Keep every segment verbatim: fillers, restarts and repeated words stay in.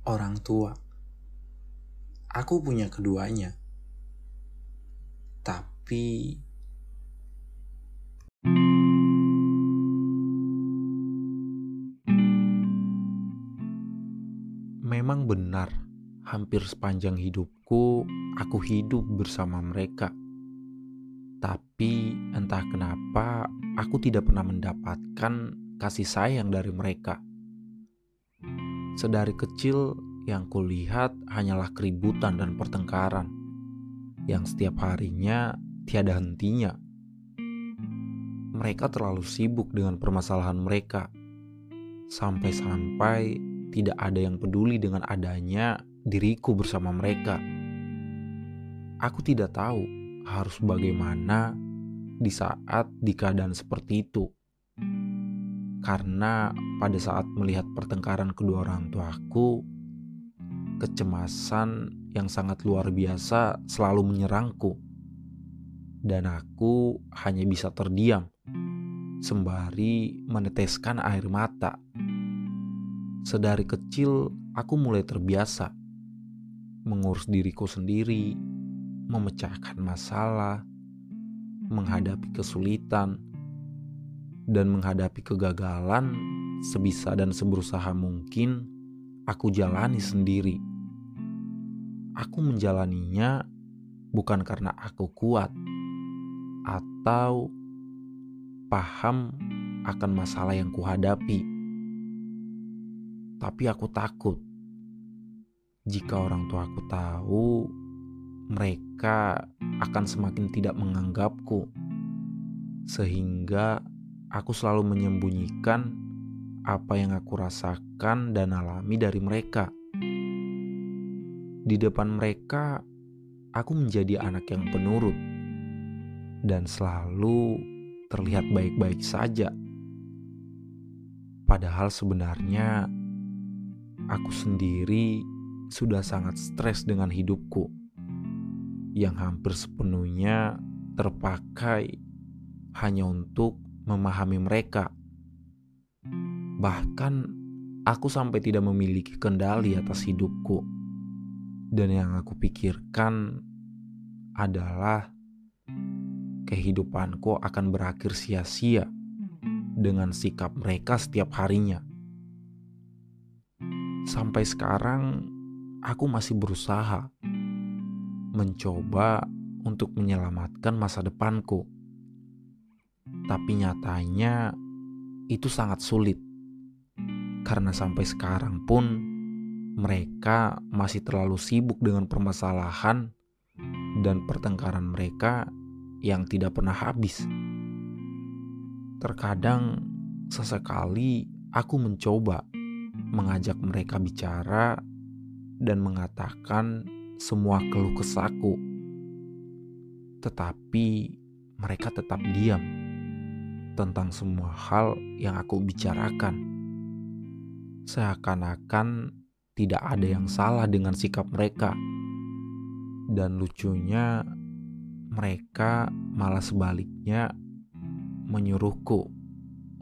Orang tua. Aku punya keduanya. Tapi memang benar, hampir sepanjang hidupku aku hidup bersama mereka. Tapi entah kenapa aku tidak pernah mendapatkan kasih sayang dari mereka. Sedari kecil yang kulihat hanyalah keributan dan pertengkaran yang setiap harinya tiada hentinya. Mereka terlalu sibuk dengan permasalahan mereka, sampai-sampai tidak ada yang peduli dengan adanya diriku bersama mereka. Aku tidak tahu harus bagaimana di saat di keadaan seperti itu. Karena pada saat melihat pertengkaran kedua orang tuaku, kecemasan yang sangat luar biasa selalu menyerangku. Dan aku hanya bisa terdiam, sembari meneteskan air mata. Sedari kecil aku mulai terbiasa mengurus diriku sendiri, memecahkan masalah, menghadapi kesulitan, dan menghadapi kegagalan sebisa dan seberusaha mungkin aku jalani sendiri. Aku menjalaninya bukan karena aku kuat atau paham akan masalah yang kuhadapi. Tapi aku takut jika orang tuaku tahu, mereka akan semakin tidak menganggapku, sehingga aku selalu menyembunyikan apa yang aku rasakan dan alami dari mereka. Di depan mereka, aku menjadi anak yang penurut dan selalu terlihat baik-baik saja. Padahal sebenarnya aku sendiri sudah sangat stres dengan hidupku yang hampir sepenuhnya terpakai hanya untuk memahami mereka. Bahkan aku sampai tidak memiliki kendali atas hidupku. Dan yang aku pikirkan adalah kehidupanku akan berakhir sia-sia dengan sikap mereka setiap harinya. Sampai sekarang aku masih berusaha mencoba untuk menyelamatkan masa depanku. Tapi nyatanya itu sangat sulit, karena sampai sekarang pun mereka masih terlalu sibuk dengan permasalahan dan pertengkaran mereka yang tidak pernah habis. Terkadang sesekali aku mencoba mengajak mereka bicara dan mengatakan semua keluh kesahku, tetapi mereka tetap diam tentang semua hal yang aku bicarakan. Seakan-akan tidak ada yang salah dengan sikap mereka. Dan lucunya, mereka malah sebaliknya menyuruhku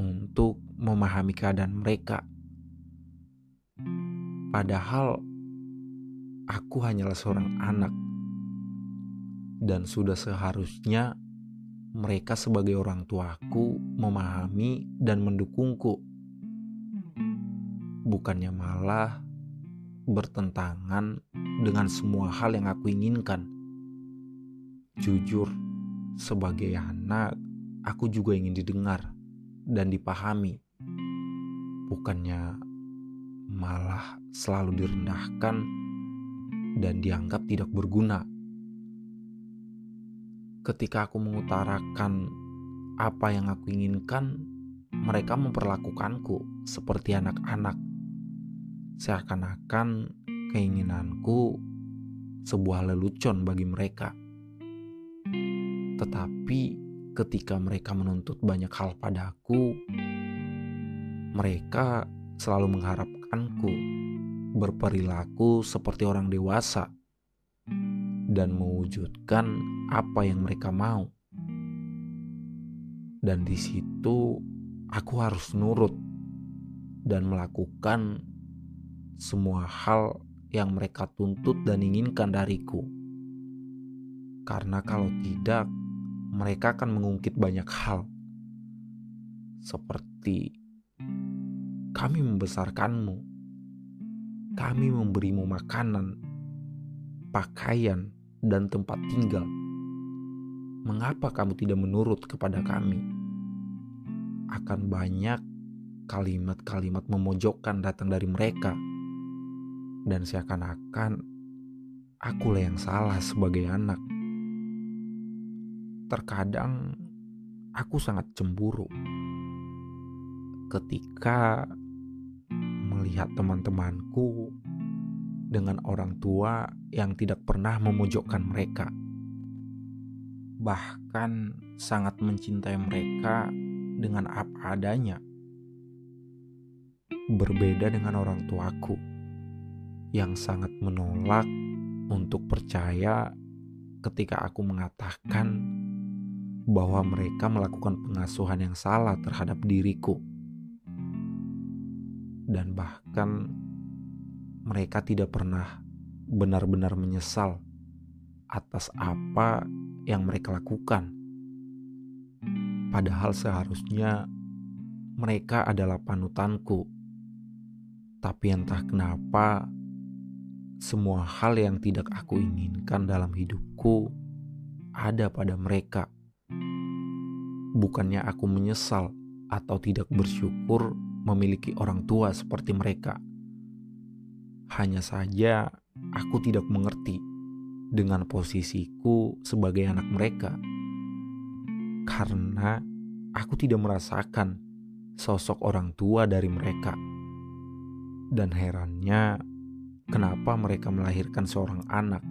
untuk memahami keadaan mereka. Padahal aku hanyalah seorang anak, dan sudah seharusnya mereka sebagai orang tuaku memahami dan mendukungku. Bukannya malah bertentangan dengan semua hal yang aku inginkan. Jujur, sebagai anak, aku juga ingin didengar dan dipahami. Bukannya malah selalu direndahkan dan dianggap tidak berguna. Ketika aku mengutarakan apa yang aku inginkan, mereka memperlakukanku seperti anak-anak. Seakan-akan keinginanku sebuah lelucon bagi mereka. Tetapi ketika mereka menuntut banyak hal padaku, mereka selalu mengharapkanku berperilaku seperti orang dewasa dan mewujudkan apa yang mereka mau. Dan di situ aku harus nurut dan melakukan semua hal yang mereka tuntut dan inginkan dariku. Karena kalau tidak, mereka akan mengungkit banyak hal. Seperti, kami membesarkanmu, kami memberimu makanan, pakaian, dan tempat tinggal. Mengapa kamu tidak menurut kepada kami? Akan banyak kalimat-kalimat memojokkan datang dari mereka. Dan seakan-akan akulah yang salah sebagai anak. Terkadang aku sangat cemburu ketika melihat teman-temanku dengan orang tua yang tidak pernah memojokkan mereka, bahkan sangat mencintai mereka dengan apa adanya. Berbeda dengan orang tuaku yang sangat menolak untuk percaya ketika aku mengatakan bahwa mereka melakukan pengasuhan yang salah terhadap diriku. Dan bahkan mereka tidak pernah benar-benar menyesal atas apa yang mereka lakukan. Padahal seharusnya mereka adalah panutanku. Tapi entah kenapa, semua hal yang tidak aku inginkan dalam hidupku ada pada mereka. Bukannya aku menyesal atau tidak bersyukur memiliki orang tua seperti mereka. Hanya saja aku tidak mengerti dengan posisiku sebagai anak mereka. Karena aku tidak merasakan sosok orang tua dari mereka. Dan herannya, kenapa mereka melahirkan seorang anak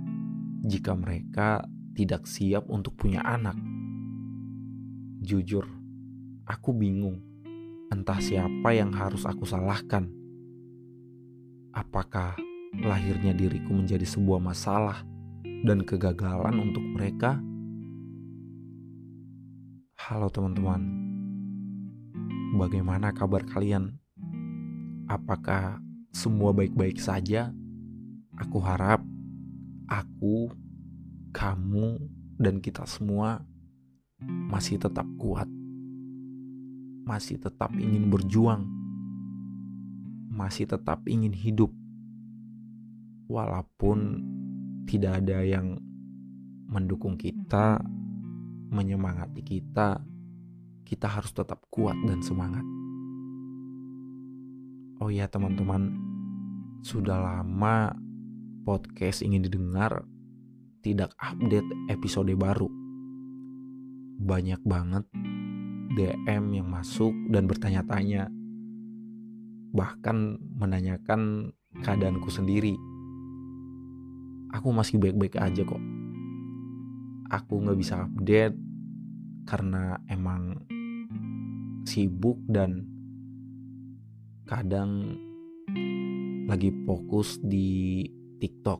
jika mereka tidak siap untuk punya anak? Jujur, aku bingung. Entah siapa yang harus aku salahkan. Apakah lahirnya diriku menjadi sebuah masalah dan kegagalan untuk mereka? Halo teman-teman, bagaimana kabar kalian? Apakah semua baik-baik saja? Aku harap aku, kamu, dan kita semua masih tetap kuat, masih tetap ingin berjuang, masih tetap ingin hidup, walaupun tidak ada yang mendukung kita, menyemangati kita. Kita harus tetap kuat dan semangat. Oh ya teman-teman, sudah lama podcast Ingin Didengar tidak update episode baru. Banyak banget D M yang masuk dan bertanya-tanya, bahkan menanyakan keadaanku sendiri. Aku masih baik-baik aja kok. Aku gak bisa update karena emang sibuk dan kadang lagi fokus di TikTok.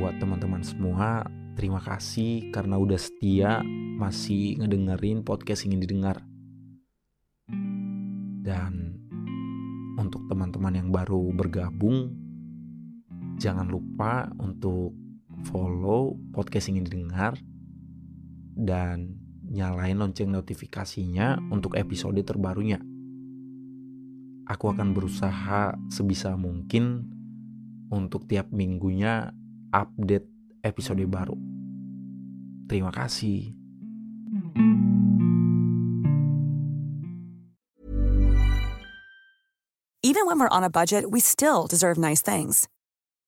Buat teman-teman semua, terima kasih karena udah setia masih ngedengerin podcast Ingin Didengar. Dan untuk teman-teman yang baru bergabung, jangan lupa untuk follow podcast Ingin Didengar dan nyalain lonceng notifikasinya untuk episode terbarunya. Aku akan berusaha sebisa mungkin untuk tiap minggunya update episode baru. Terima kasih. Even when we're on a budget, we still deserve nice things.